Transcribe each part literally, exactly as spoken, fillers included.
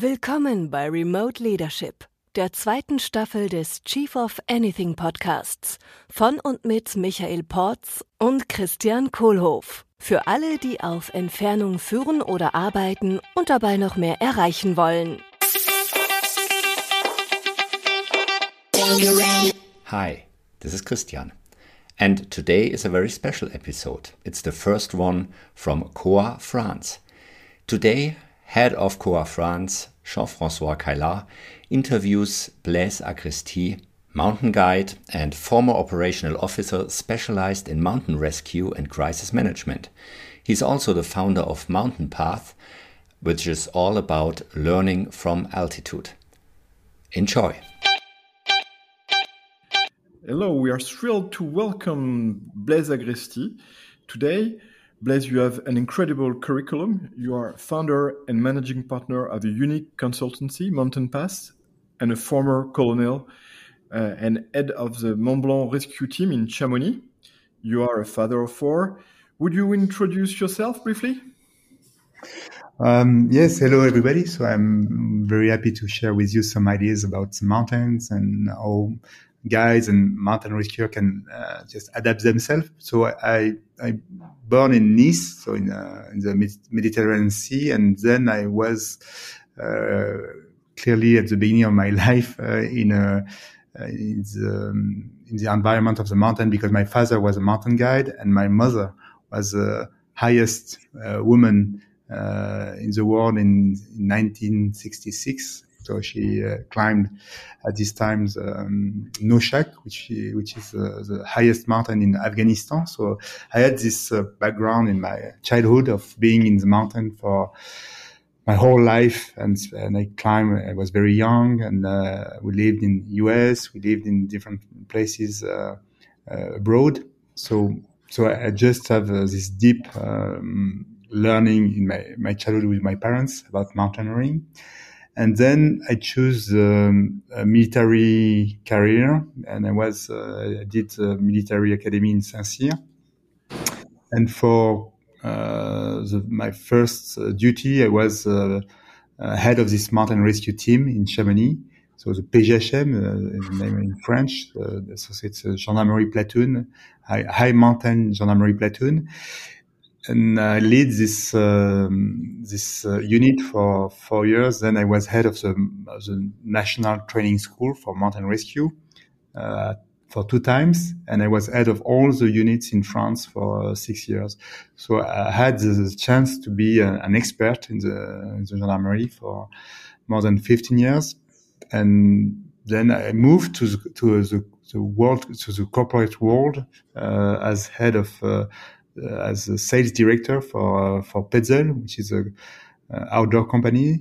Willkommen bei Remote Leadership, der zweiten Staffel des Chief of Anything Podcasts von und mit Michael Potz und Christian Kohlhof. Für alle, die auf Entfernung führen oder arbeiten und dabei noch mehr erreichen wollen. Hi, this is Christian. And today is a very special episode. It's the first one from C O A France. Today, Head of C O A France, Jean-Francois Kaila, interviews Blaise Agresti, mountain guide and former operational officer specialized in mountain rescue and crisis management. He's also the founder of Mountain Path, which is all about learning from altitude. Enjoy. Hello, we are thrilled to welcome Blaise Agresti today. Blaise, you have an incredible curriculum. You are founder and managing partner of a unique consultancy, Mountain Path, and a former colonel uh, and head of the Mont Blanc rescue team in Chamonix. You are a father of four. Would you introduce yourself briefly? Um, yes, hello everybody. So I'm very happy to share with you some ideas about the mountains and how guides and mountain rescuers can uh, just adapt themselves. So I I born in Nice, so in, uh, in the Mid- Mediterranean Sea, and then I was uh, clearly at the beginning of my life uh, in a uh, in the um, in the environment of the mountain, because my father was a mountain guide and my mother was the highest uh, woman uh, in the world in, in nineteen sixty-six. So she uh, climbed at this time the um, Noshak, which which is uh, the highest mountain in Afghanistan. So I had this uh, background in my childhood of being in the mountain for my whole life, and and I climbed. I was very young, and uh, we lived in U S. We lived in different places uh, uh, abroad. So so I just have uh, this deep um, learning in my my childhood with my parents about mountaineering. And then I chose um, a military career, and I was uh, I did a military academy in Saint-Cyr. And for uh, the, my first uh, duty, I was uh, uh, head of this mountain rescue team in Chamonix. So the P G H M, uh, the name in French, uh, so it's a gendarmerie platoon, high, high mountain gendarmerie platoon. And I lead this um, this uh, unit for four years. Then I was head of the, the National Training School for Mountain Rescue uh, for two times. And I was head of all the units in France for uh, six years. So I had the, the chance to be a, an expert in the, in the gendarmerie for more than fifteen years. And then I moved to the, to the, the world, to the corporate world uh, as head of... Uh, as a sales director for uh, for Petzl, which is a uh, outdoor company,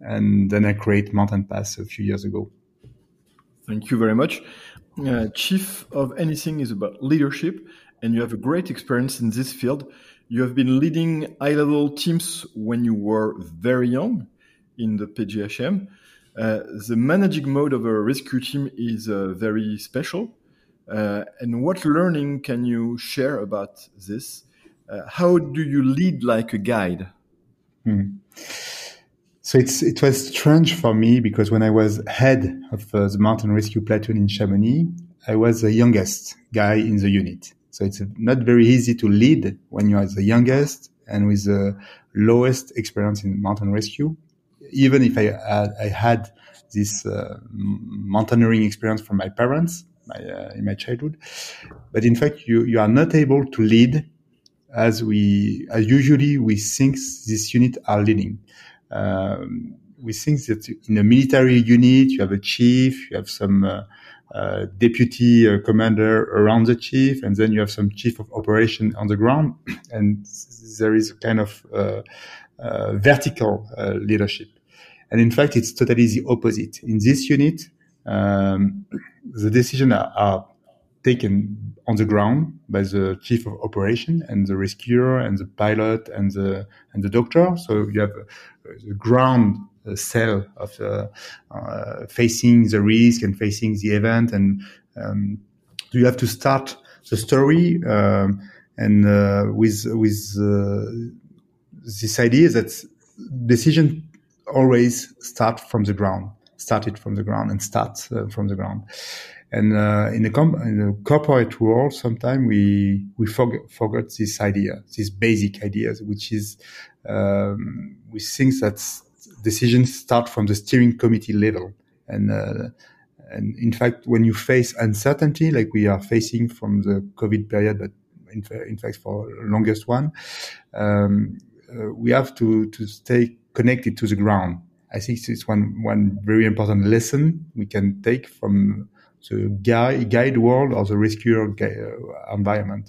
and then I created Mountain Path a few years ago. Thank you very much. Uh, Chief of Anything is about leadership, and you have a great experience in this field. You have been leading high-level teams when you were very young in the P G H M. Uh, the managing mode of a rescue team is uh, very special. Uh, and what learning can you share about this? Uh, how do you lead like a guide? Mm. So it's, it was strange for me, because when I was head of uh, the mountain rescue platoon in Chamonix, I was the youngest guy in the unit. So it's not very easy to lead when you are the youngest and with the lowest experience in mountain rescue. Even if I, uh, I had this uh, mountaineering experience from my parents, My, uh, in my childhood, but in fact you you are not able to lead as we as usually we think this unit are leading. Um, we think that in a military unit you have a chief, you have some uh, uh, deputy uh, commander around the chief, and then you have some chief of operation on the ground, and there is a kind of uh, uh, vertical uh, leadership. And in fact it's totally the opposite in this unit. Um, the decisions are, are taken on the ground by the chief of operation and the rescuer and the pilot and the and the doctor. So you have the ground cell of uh, uh, facing the risk and facing the event, and um, you have to start the story um, and uh, with with uh, this idea that decision always start from the ground, start it from the ground and start uh, from the ground. And uh, in, the com- in the corporate world, sometimes we we forget forget this idea, this basic idea, which is um, we think that decisions start from the steering committee level. And uh, and in fact, when you face uncertainty, like we are facing from the COVID period, but in, in fact for the longest one, um, uh, we have to to stay connected to the ground. I think it's one one very important lesson we can take from the guide, guide world or the rescuer uh, environment.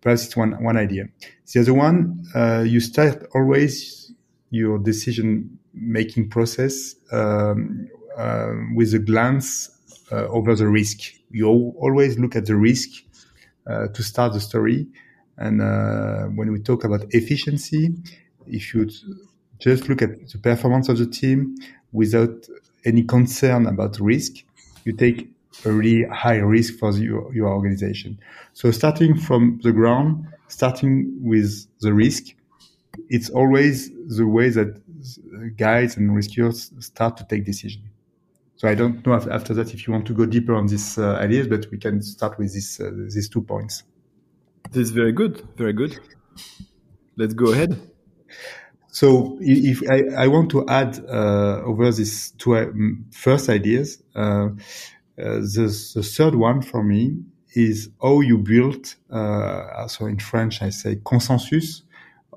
Perhaps it's one, one idea. The other one, uh, you start always your decision-making process um, uh, with a glance uh, over the risk. You always look at the risk uh, to start the story. And uh, when we talk about efficiency, if you just look at the performance of the team without any concern about risk, you take a really high risk for the, your, your organization. So starting from the ground, starting with the risk, it's always the way that guides and rescuers start to take decisions. So I don't know if, after that if you want to go deeper on these uh, ideas, but we can start with this, uh, these two points. This is very good, very good. Let's go ahead. So if I, I want to add uh, over these two um, first ideas, uh, uh, the, the third one for me is how you build, uh, so in French I say consensus,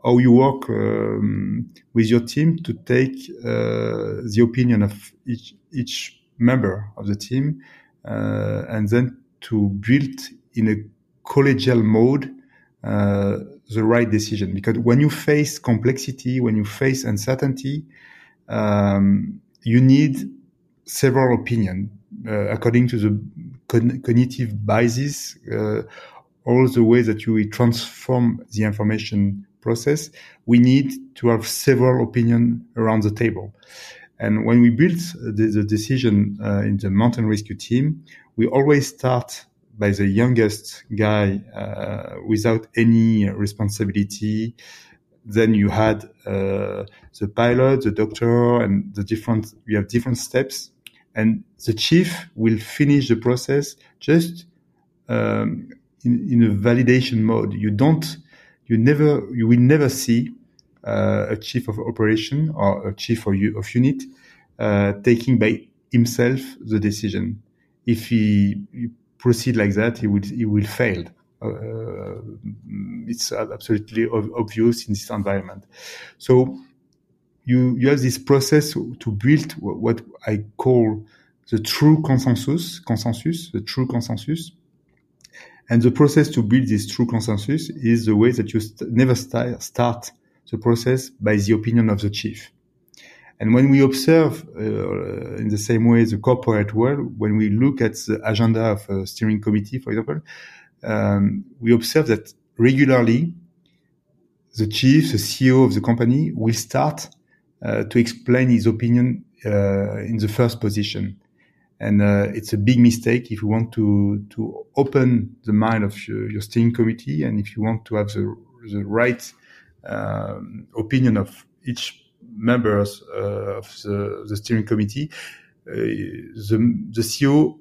how you work um, with your team to take uh, the opinion of each, each member of the team uh, and then to build in a collegial mode uh, the right decision. Because when you face complexity, when you face uncertainty, um, you need several opinions uh, according to the con- cognitive biases, uh, all the ways that you transform the information process. We need to have several opinions around the table. And when we build the, the decision uh, in the mountain rescue team, we always start by the youngest guy, uh, without any responsibility. Then you had uh, the pilot, the doctor, and the different, you have different steps. And the chief will finish the process just um, in, in a validation mode. You don't, you never, you will never see uh, a chief of operation or a chief of, of unit uh, taking by himself the decision. If he, he proceed like that, he will he will fail. Uh, it's absolutely ob- obvious in this environment. So you you have this process to build what I call the true consensus, consensus, the true consensus. And the process to build this true consensus is the way that you st- never st- start the process by the opinion of the chief. And when we observe, uh, in the same way, the corporate world, when we look at the agenda of a steering committee, for example, um, we observe that regularly the chief, the C E O of the company, will start uh, to explain his opinion uh, in the first position. And uh, it's a big mistake if you want to to open the mind of your, your steering committee, and if you want to have the, the right um, opinion of each members uh, of the, the steering committee, uh, the, the C E O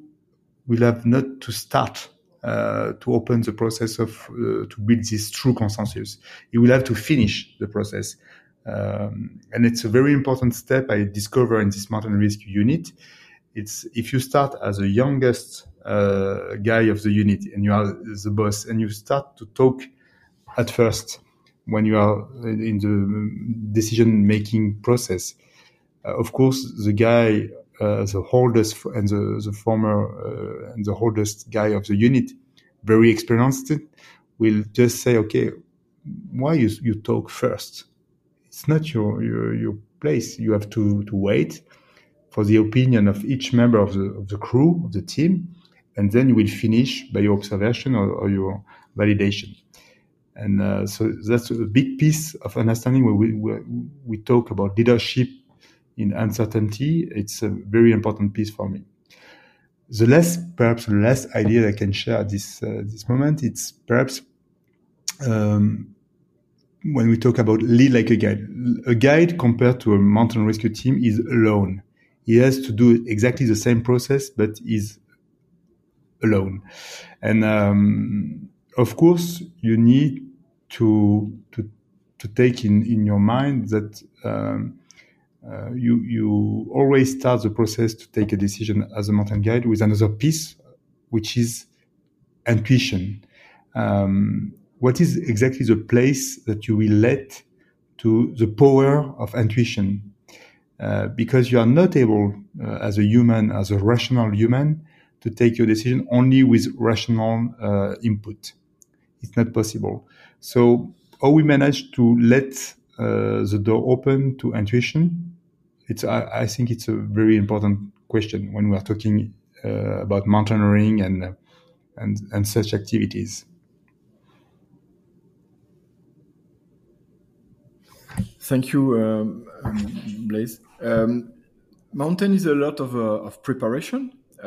will have not to start uh, to open the process of uh, to build this true consensus. He will have to finish the process. Um, and it's a very important step I discover in this mountain rescue unit. It's if you start as the youngest uh, guy of the unit and you are the boss and you start to talk at first, when you are in the decision-making process, uh, of course, the guy, uh, the oldest and the, the former uh, and the oldest guy of the unit, very experienced, will just say, "Okay, why you you talk first? It's not your your, your place. You have to, to wait for the opinion of each member of the of the crew of the team, and then you will finish by your observation or, or your validation." And uh, so that's a big piece of understanding where we, where we talk about leadership in uncertainty. It's a very important piece for me. The last, perhaps the last idea I can share at this uh, this moment, it's perhaps um, when we talk about lead like a guide, a guide compared to a mountain rescue team is alone. He has to do exactly the same process, but he's alone. And um, of course, you need to to to take in, in your mind that um, uh, you you always start the process to take a decision as a mountain guide with another piece, which is intuition. Um, what is exactly the place that you will let to the power of intuition? Uh, because you are not able, uh, as a human, as a rational human, to take your decision only with rational uh, input. It's not possible. So how we manage to let uh, the door open to intuition, it's, I, I think it's a very important question when we are talking uh, about mountaineering and, and, and such activities. Thank you, um, um, Blaise. Um, mountain is a lot of, uh, of preparation. Uh,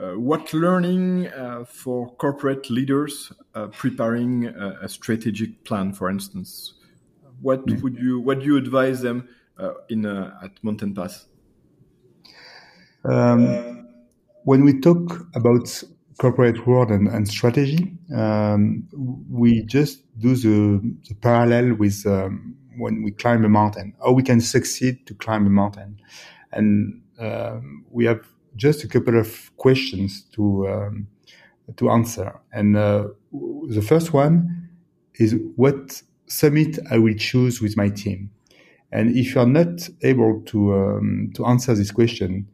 uh, what learning uh, for corporate leaders uh, preparing a, a strategic plan, for instance? What mm. would you what do you advise them uh, in uh, at Mountain Path? Um, when we talk about corporate world and, and strategy, um, we just do the, the parallel with um, when we climb a mountain, or we can succeed to climb a mountain. And um, we have just a couple of questions to um, to answer. And uh, the first one is what summit I will choose with my team. And if you are not able to um, to answer this question,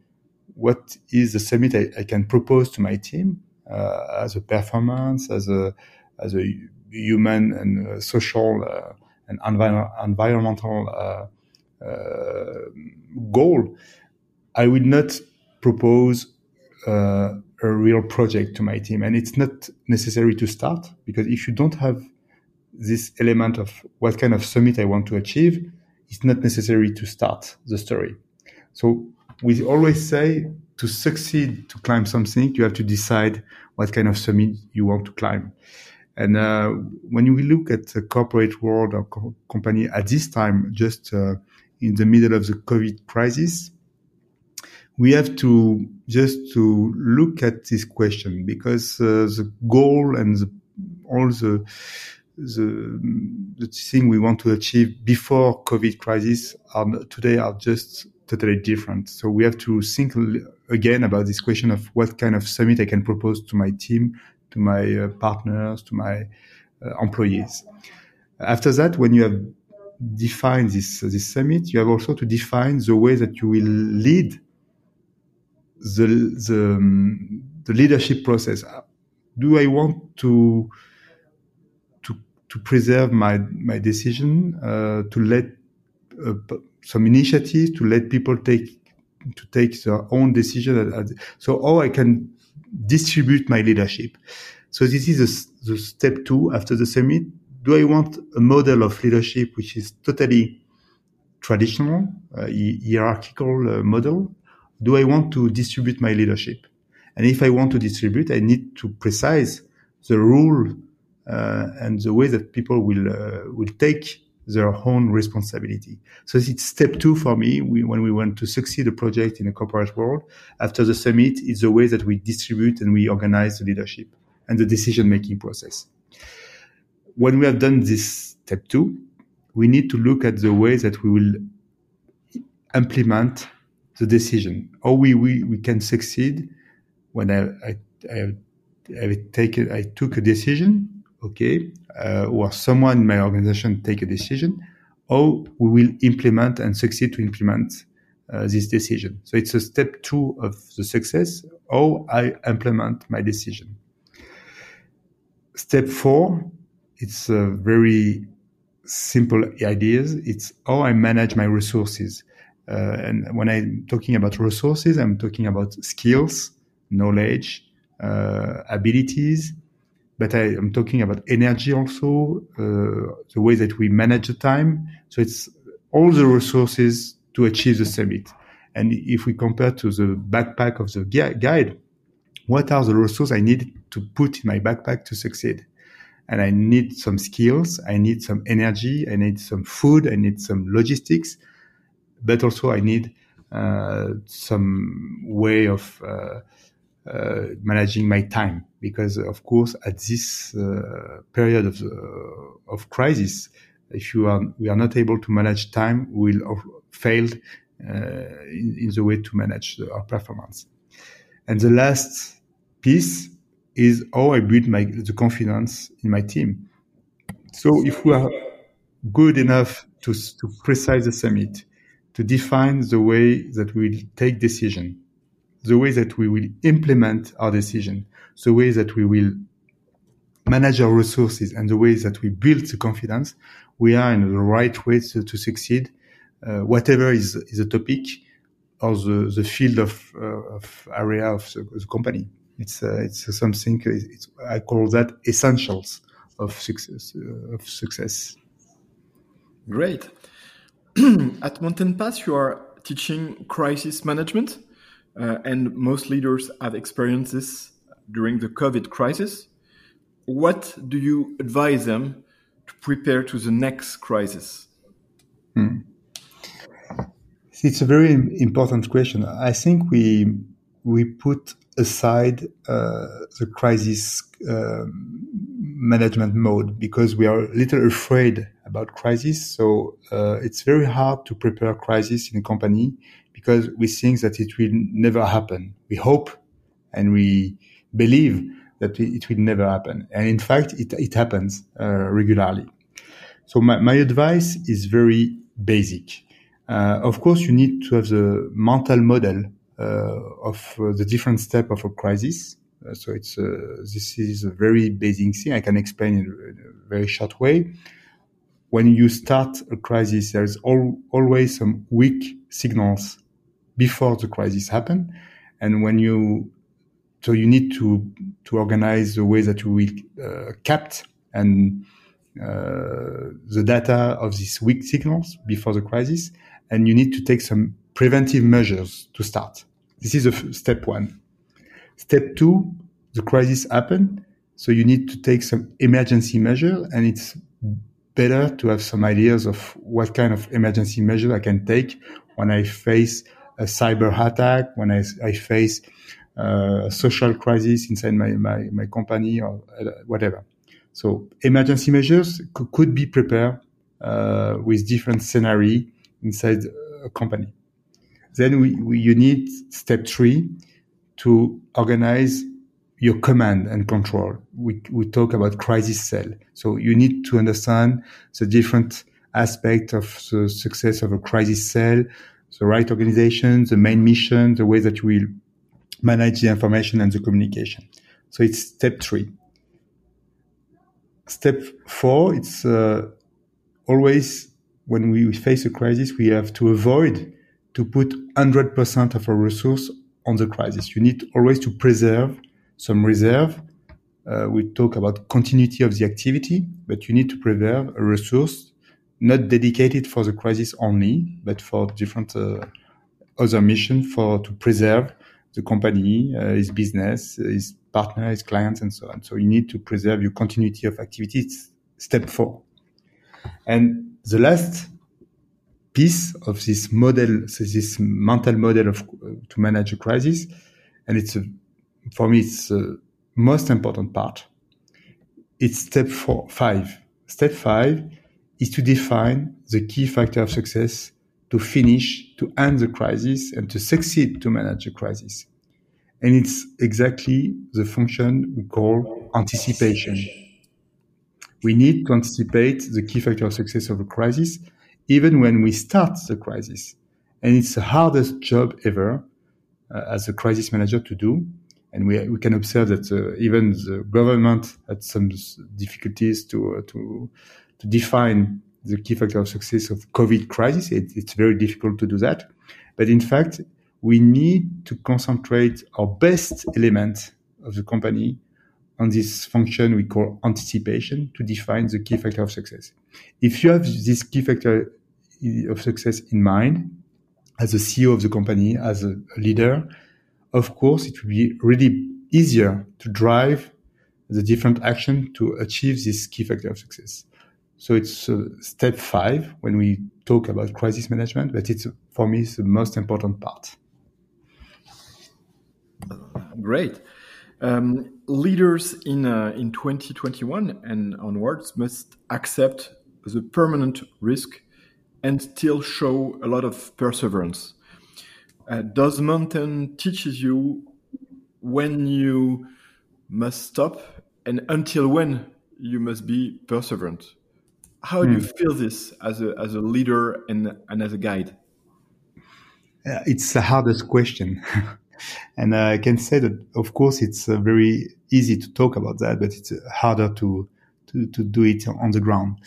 what is the summit I, I can propose to my team uh, as a performance, as a as a human and uh, social uh, and envir- environmental uh, uh, goal? I will not propose uh, a real project to my team. And it's not necessary to start, because if you don't have this element of what kind of summit I want to achieve, it's not necessary to start the story. So we always say to succeed to climb something, you have to decide what kind of summit you want to climb. And uh, when we look at the corporate world or co- company at this time, just uh, in the middle of the COVID crisis, we have to just to look at this question, because uh, the goal and the, all the, the the thing we want to achieve before COVID crisis are today are just totally different. So we have to think again about this question of what kind of summit I can propose to my team, to my uh, partners, to my uh, employees. After that, when you have defined this this summit, you have also to define the way that you will lead The, the the leadership process. Do I want to to to preserve my my decision, uh, to let uh, some initiatives, to let people take to take their own decision? So, or I can distribute my leadership. So this is a, the step two after the summit. Do I want a model of leadership which is totally traditional, uh, hierarchical uh, model? Do I want to distribute my leadership? And if I want to distribute, I need to precise the rule uh, and the way that people will uh, will take their own responsibility. So it's step two for me. We, when we want to succeed a project in a corporate world, after the summit, it's the way that we distribute and we organize the leadership and the decision-making process. When we have done this step two, we need to look at the way that we will implement the decision, or we, we, we can succeed when I I, I, I take a, I took a decision, okay, uh, or someone in my organization take a decision, or we will implement and succeed to implement uh, this decision. So it's a step two of the success, or I implement my decision. Step four, it's a very simple ideas. It's how I manage my resources. Uh, and when I'm talking about resources, I'm talking about skills, knowledge, uh, abilities, but I am talking about energy also, uh, the way that we manage the time. So it's all the resources to achieve the summit. And if we compare to the backpack of the guide, what are the resources I need to put in my backpack to succeed? and I need some skills, I need some energy, I need some food, I need some logistics, but also I need uh, some way of uh, uh, managing my time, because of course at this uh, period of uh, of crisis, if you are we are not able to manage time, we will fail uh, in, in the way to manage the, our performance. And the last piece is how I build my the confidence in my team. So if we are good enough to to precise the summit, to define the way that we will take decision, the way that we will implement our decision, the way that we will manage our resources, and the way that we build the confidence, we are in the right way to, to succeed, uh, whatever is is the topic or the, the field of, uh, of area of the, the company. It's uh, it's something it's, I call that essentials of success. Uh, of success. Great. At Mountain Path, you are teaching crisis management, uh, and most leaders have experiences during the COVID crisis. What do you advise them to prepare to the next crisis? Hmm. It's a very important question. I think we we put aside uh, the crisis uh, management mode because we are a little afraid about crisis. So uh, it's very hard to prepare crisis in a company because we think that it will never happen. We hope and we believe that it will never happen. And in fact, it, it happens uh, regularly. So my, my advice is very basic. Uh, of course, you need to have the mental model Uh, of uh, the different step of a crisis. Uh, so it's uh, this is a very basic thing. I can explain in a very short way. When you start a crisis, there's al- always some weak signals before the crisis happen. And when you, so you need to, to organize the way that you will uh, capt and uh, the data of these weak signals before the crisis. And you need to take some preventive measures to start. This is a f- step one. Step two, the crisis happened, so you need to take some emergency measure, and it's better to have some ideas of what kind of emergency measure I can take when I face a cyber attack, when I, I face uh, a social crisis inside my, my, my company or whatever. So emergency measures c- could be prepared uh, with different scenarii inside a company. Then we, we, you need step three to organize your command and control. We, we talk about crisis cell. So you need to understand the different aspects of the success of a crisis cell, the right organization, the main mission, the way that you will manage the information and the communication. So it's step three. Step four, it's uh, always when we face a crisis, we have to avoid to put one hundred percent of our resource on the crisis. You need always to preserve some reserve. Uh, we talk about continuity of the activity, but you need to preserve a resource not dedicated for the crisis only, but for different uh, other mission for to preserve the company, uh, its business, its partner, its clients, and so on. So you need to preserve your continuity of activity. It's step four. And the last piece of this model, so this mental model of uh, to manage a crisis, and it's a, for me it's the most important part. It's step four, five. Step five is to define the key factor of success to finish, to end the crisis, and to succeed to manage a crisis. And it's exactly the function we call anticipation. We need to anticipate the key factor of success of a crisis, even when we start the crisis. And it's the hardest job ever uh, as a crisis manager to do. And we we can observe that uh, even the government had some difficulties to uh, to to define the key factor of success of COVID crisis. It, it's very difficult to do that. But in fact, we need to concentrate our best element of the company on this function we call anticipation to define the key factor of success. If you have this key factor of success in mind, as a C E O of the company, as a leader, of course, it will be really easier to drive the different action to achieve this key factor of success. So it's uh, step five when we talk about crisis management, but it's, for me, the most important part. Great. Um, leaders in uh, in twenty twenty-one and onwards must accept the permanent risk and still show a lot of perseverance. Uh, does Mountain teaches you when you must stop and until when you must be perseverant? How do mm. you feel this as a as a leader and, and as a guide? Uh, it's the hardest question. And I can say that, of course, it's uh, very easy to talk about that, but it's uh, harder to, to, to do it on the ground.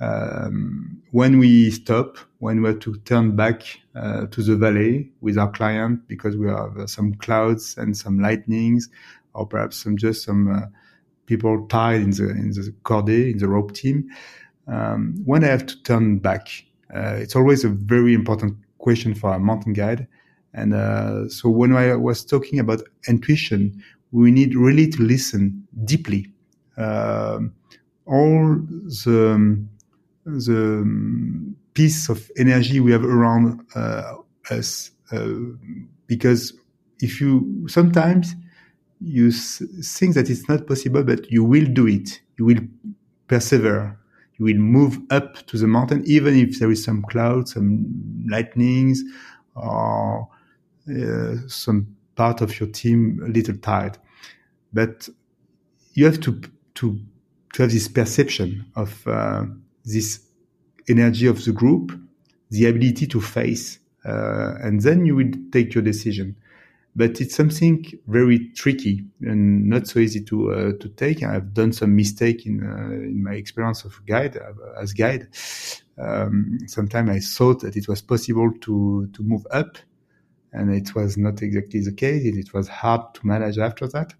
Um, when we stop, when we have to turn back uh, to the valley with our client because we have uh, some clouds and some lightnings, or perhaps some just some uh, people tied in the in the cordée, in the rope team, um, when I have to turn back, uh, it's always a very important question for a mountain guide. And uh, so when I was talking about intuition, we need really to listen deeply. Uh, all the the piece of energy we have around uh, us, uh, because if you sometimes you s- think that it's not possible, but you will do it. You will persevere. You will move up to the mountain, even if there is some clouds, some lightnings, or Uh, some part of your team a little tired, but you have to to to have this perception of uh, this energy of the group, the ability to face, uh, and then you will take your decision. But it's something very tricky and not so easy to uh, to take. I've done some mistake in uh, in my experience of guide uh, as guide. Um, sometimes I thought that it was possible to to move up. And it was not exactly the case. It was hard to manage after that.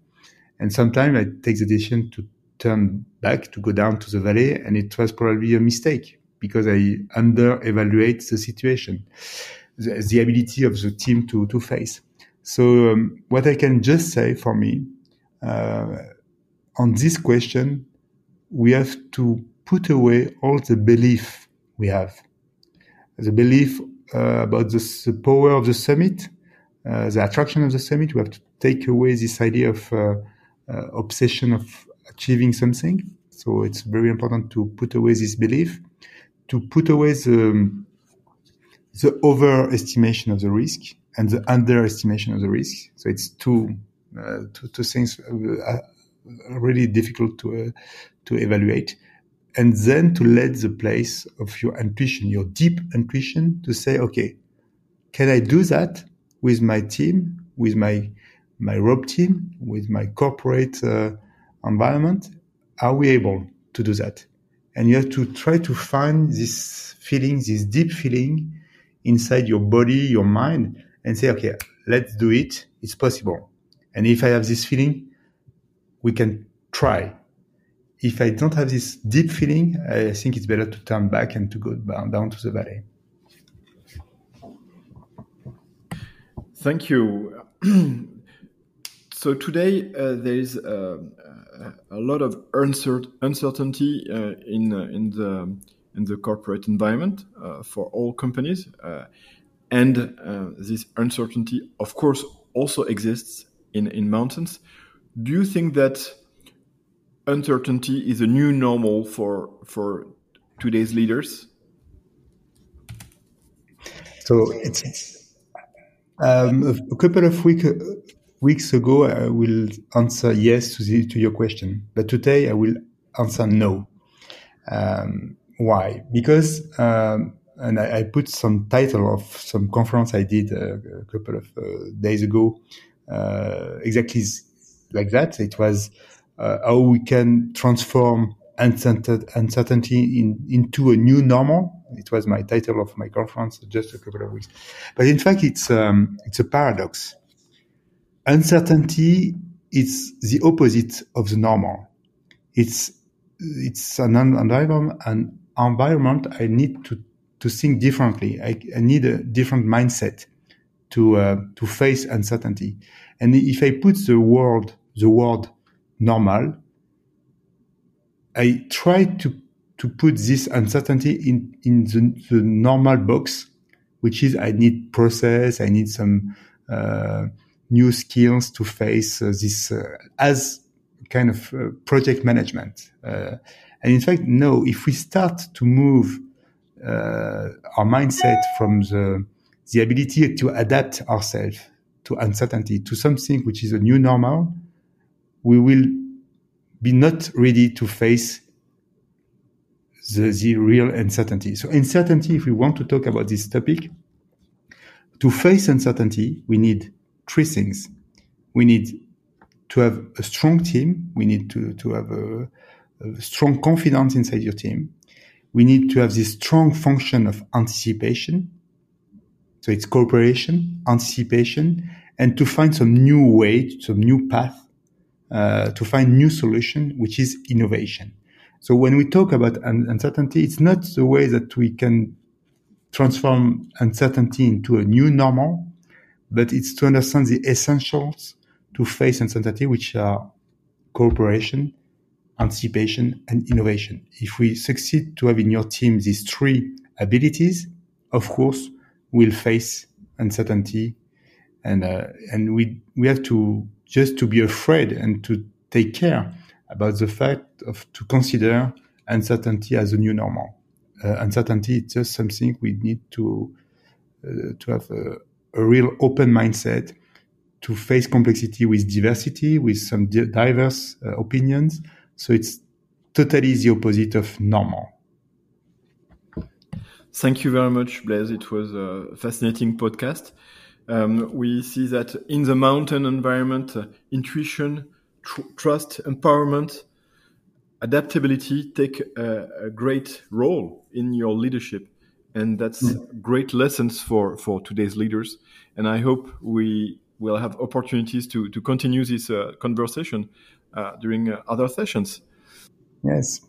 And sometimes I take the decision to turn back, to go down to the valley. And it was probably a mistake because I under-evaluate the situation, the, the ability of the team to, to face. So um, what I can just say for me, uh, on this question, we have to put away all the belief we have, the belief Uh, about the, the power of the summit, uh, the attraction of the summit. We have to take away this idea of uh, uh, obsession of achieving something. So it's very important to put away this belief, to put away the, the overestimation of the risk and the underestimation of the risk. So it's two, uh, two, two things uh, really difficult to, uh, to evaluate. And then to let the place of your intuition, your deep intuition, to say, okay, can I do that with my team, with my my rope team, with my corporate uh, environment? Are we able to do that? And you have to try to find this feeling, this deep feeling inside your body, your mind, and say, okay, let's do it. It's possible. And if I have this feeling, we can try. If I don't have this deep feeling, I think it's better to turn back and to go down to the valley. Thank you. So today uh, there is uh, a lot of uncert- uncertainty uh, in uh, in the in the corporate environment uh, for all companies, uh, and uh, this uncertainty, of course, also exists in, in mountains. Do you think that uncertainty is a new normal for for today's leaders? So it's, it's um, a couple of week, weeks ago, I will answer yes to the, to your question, but today I will answer no. Um, why? Because um, and I, I put some title of some conference I did uh, a couple of uh, days ago, uh, exactly like that. It was. Uh, how we can transform uncertainty in, into a new normal. It was my title of my conference just a couple of weeks. But in fact, it's um, it's a paradox. Uncertainty is the opposite of the normal. It's it's an environment, an environment I need to, to think differently. I, I need a different mindset to uh, to face uncertainty. And if I put the word the word normal, I try to to put this uncertainty in in the, the normal box, which is I need process, I need some uh, new skills to face uh, this uh, as kind of uh, project management. Uh, and in fact, no, if we start to move uh, our mindset from the the ability to adapt ourselves to uncertainty, to something which is a new normal, we will be not ready to face the, the real uncertainty. So uncertainty, if we want to talk about this topic, to face uncertainty, we need three things. We need to have a strong team. We need to, to have a, a strong confidence inside your team. We need to have this strong function of anticipation. So it's cooperation, anticipation, and to find some new way, some new path, uh, to find new solution, which is innovation. So when we talk about un- uncertainty, it's not the way that we can transform uncertainty into a new normal, but it's to understand the essentials to face uncertainty, which are cooperation, anticipation, and innovation. If we succeed to have in your team these three abilities, of course, will face uncertainty, and uh, and we we have to just to be afraid and to take care about the fact of to consider uncertainty as a new normal. Uh, uncertainty is just something we need to uh, to have a, a real open mindset to face complexity with diversity, with some di- diverse uh, opinions. So it's totally the opposite of normal. Thank you very much, Blaise. It was a fascinating podcast. Um, we see that in the mountain environment, uh, intuition, tr- trust, empowerment, adaptability take a, a great role in your leadership. And that's mm. great lessons for, for today's leaders. And I hope we will have opportunities to, to continue this uh, conversation uh, during uh, other sessions. Yes.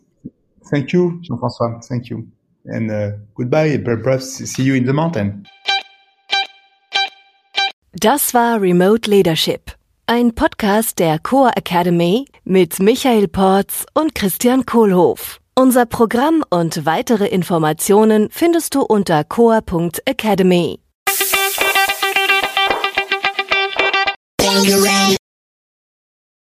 Thank you, Jean-Francois. Thank you. And uh, goodbye, perhaps see you in the mountain. Das war Remote Leadership, ein Podcast der Core Academy mit Michael Potz und Christian Kohlhof. Unser Programm und weitere Informationen findest du unter coa dot academy.